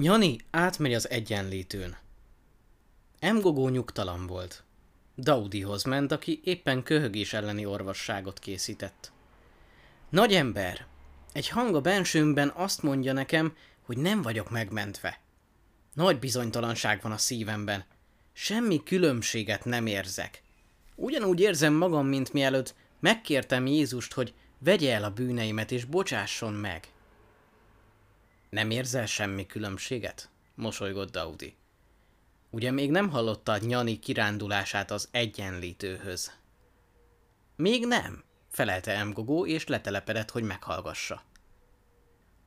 Nyani átmegy az egyenlítőn. Emgogó nyugtalan volt. Daudihoz ment, aki éppen köhögés elleni orvosságot készített. Nagy ember, egy hang a bensőmben azt mondja nekem, hogy nem vagyok megmentve. Nagy bizonytalanság van a szívemben. Semmi különbséget nem érzek. Ugyanúgy érzem magam, mint mielőtt megkértem Jézust, hogy vegye el a bűneimet és bocsásson meg. Nem érzel semmi különbséget? Mosolygott Daudi. Ugye még nem hallottad Nyani kirándulását az egyenlítőhöz? Még nem, felelte Emgogó, és letelepedett, hogy meghallgassa.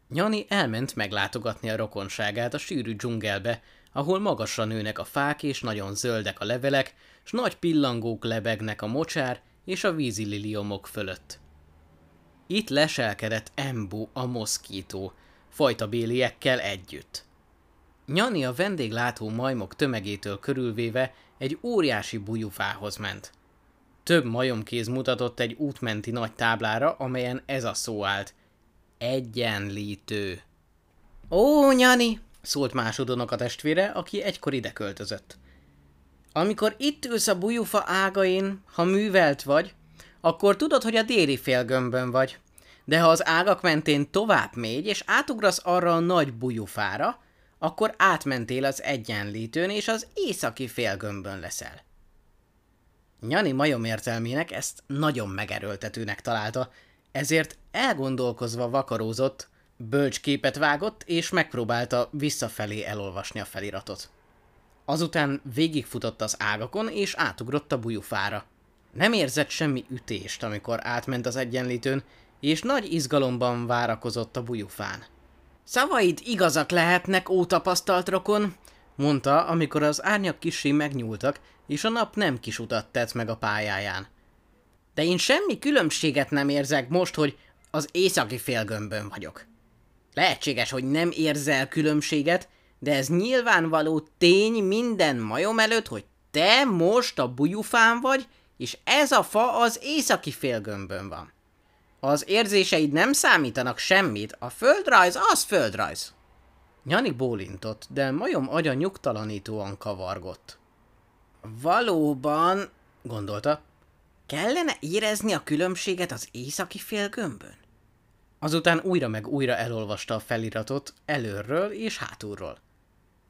Nyani elment meglátogatni a rokonságát a sűrű dzsungelbe, ahol magasra nőnek a fák és nagyon zöldek a levelek, s nagy pillangók lebegnek a mocsár és a vízililiomok fölött. Itt leselkedett Embu a moszkító, fajtabéliekkel együtt. Nyani a vendéglátó majmok tömegétől körülvéve egy óriási bujufához ment. Több majomkéz mutatott egy útmenti nagy táblára, amelyen ez a szó állt. Egyenlítő. Ó, Nyani! Szólt másodonok a testvére, aki egykor ide költözött. Amikor itt ülsz a bujufa ágain, ha művelt vagy, akkor tudod, hogy a déli félgömbön vagy. De ha az ágak mentén tovább mégy, és átugrasz arra a nagy bujufára, akkor átmentél az egyenlítőn, és az északi félgömbön leszel. Nyani majom értelmének ezt nagyon megerőltetőnek találta, ezért elgondolkozva vakarózott, bölcs képet vágott, és megpróbálta visszafelé elolvasni a feliratot. Azután végigfutott az ágakon, és átugrott a bujufára. Nem érzett semmi ütést, amikor átment az egyenlítőn, és nagy izgalomban várakozott a bujufán. Szavaid igazak lehetnek, ó tapasztalt rokon, mondta, amikor az árnyak kissé megnyúltak, és a nap nem kis utat tett meg a pályáján. De én semmi különbséget nem érzek most, hogy az északi félgömbön vagyok. Lehetséges, hogy nem érzel különbséget, de ez nyilvánvaló tény minden majom előtt, hogy te most a bujufán vagy, és ez a fa az északi félgömbön van. Az érzéseid nem számítanak semmit, a földrajz az földrajz. Nyani bólintott, de majom agya nyugtalanítóan kavargott. Valóban, gondolta, kellene érezni a különbséget az északi félgömbön? Azután újra meg újra elolvasta a feliratot előről és hátulról.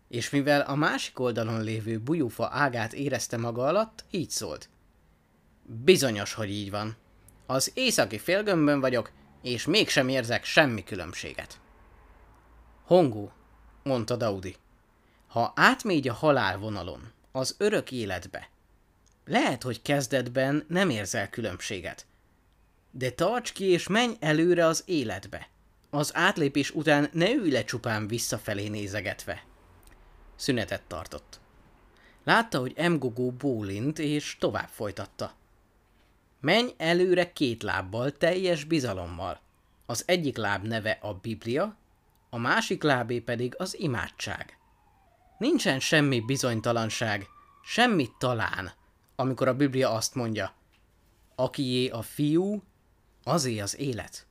És mivel a másik oldalon lévő bujufa ágát érezte maga alatt, így szólt. Bizonyos, hogy így van. Az északi félgömbön vagyok, és mégsem érzek semmi különbséget. Hongó, mondta Daudi, ha átmégy a halálvonalon, az örök életbe, lehet, hogy kezdetben nem érzel különbséget. De tarts ki és menj előre az életbe. Az átlépés után ne ülj le csupán visszafelé nézegetve. Szünetet tartott. Látta, hogy Emgogó bólint, és tovább folytatta. Menj előre két lábbal, teljes bizalommal. Az egyik láb neve a Biblia, a másik lábé pedig az imádság. Nincsen semmi bizonytalanság, semmi talán, amikor a Biblia azt mondja, akié a fiú, azé az élet.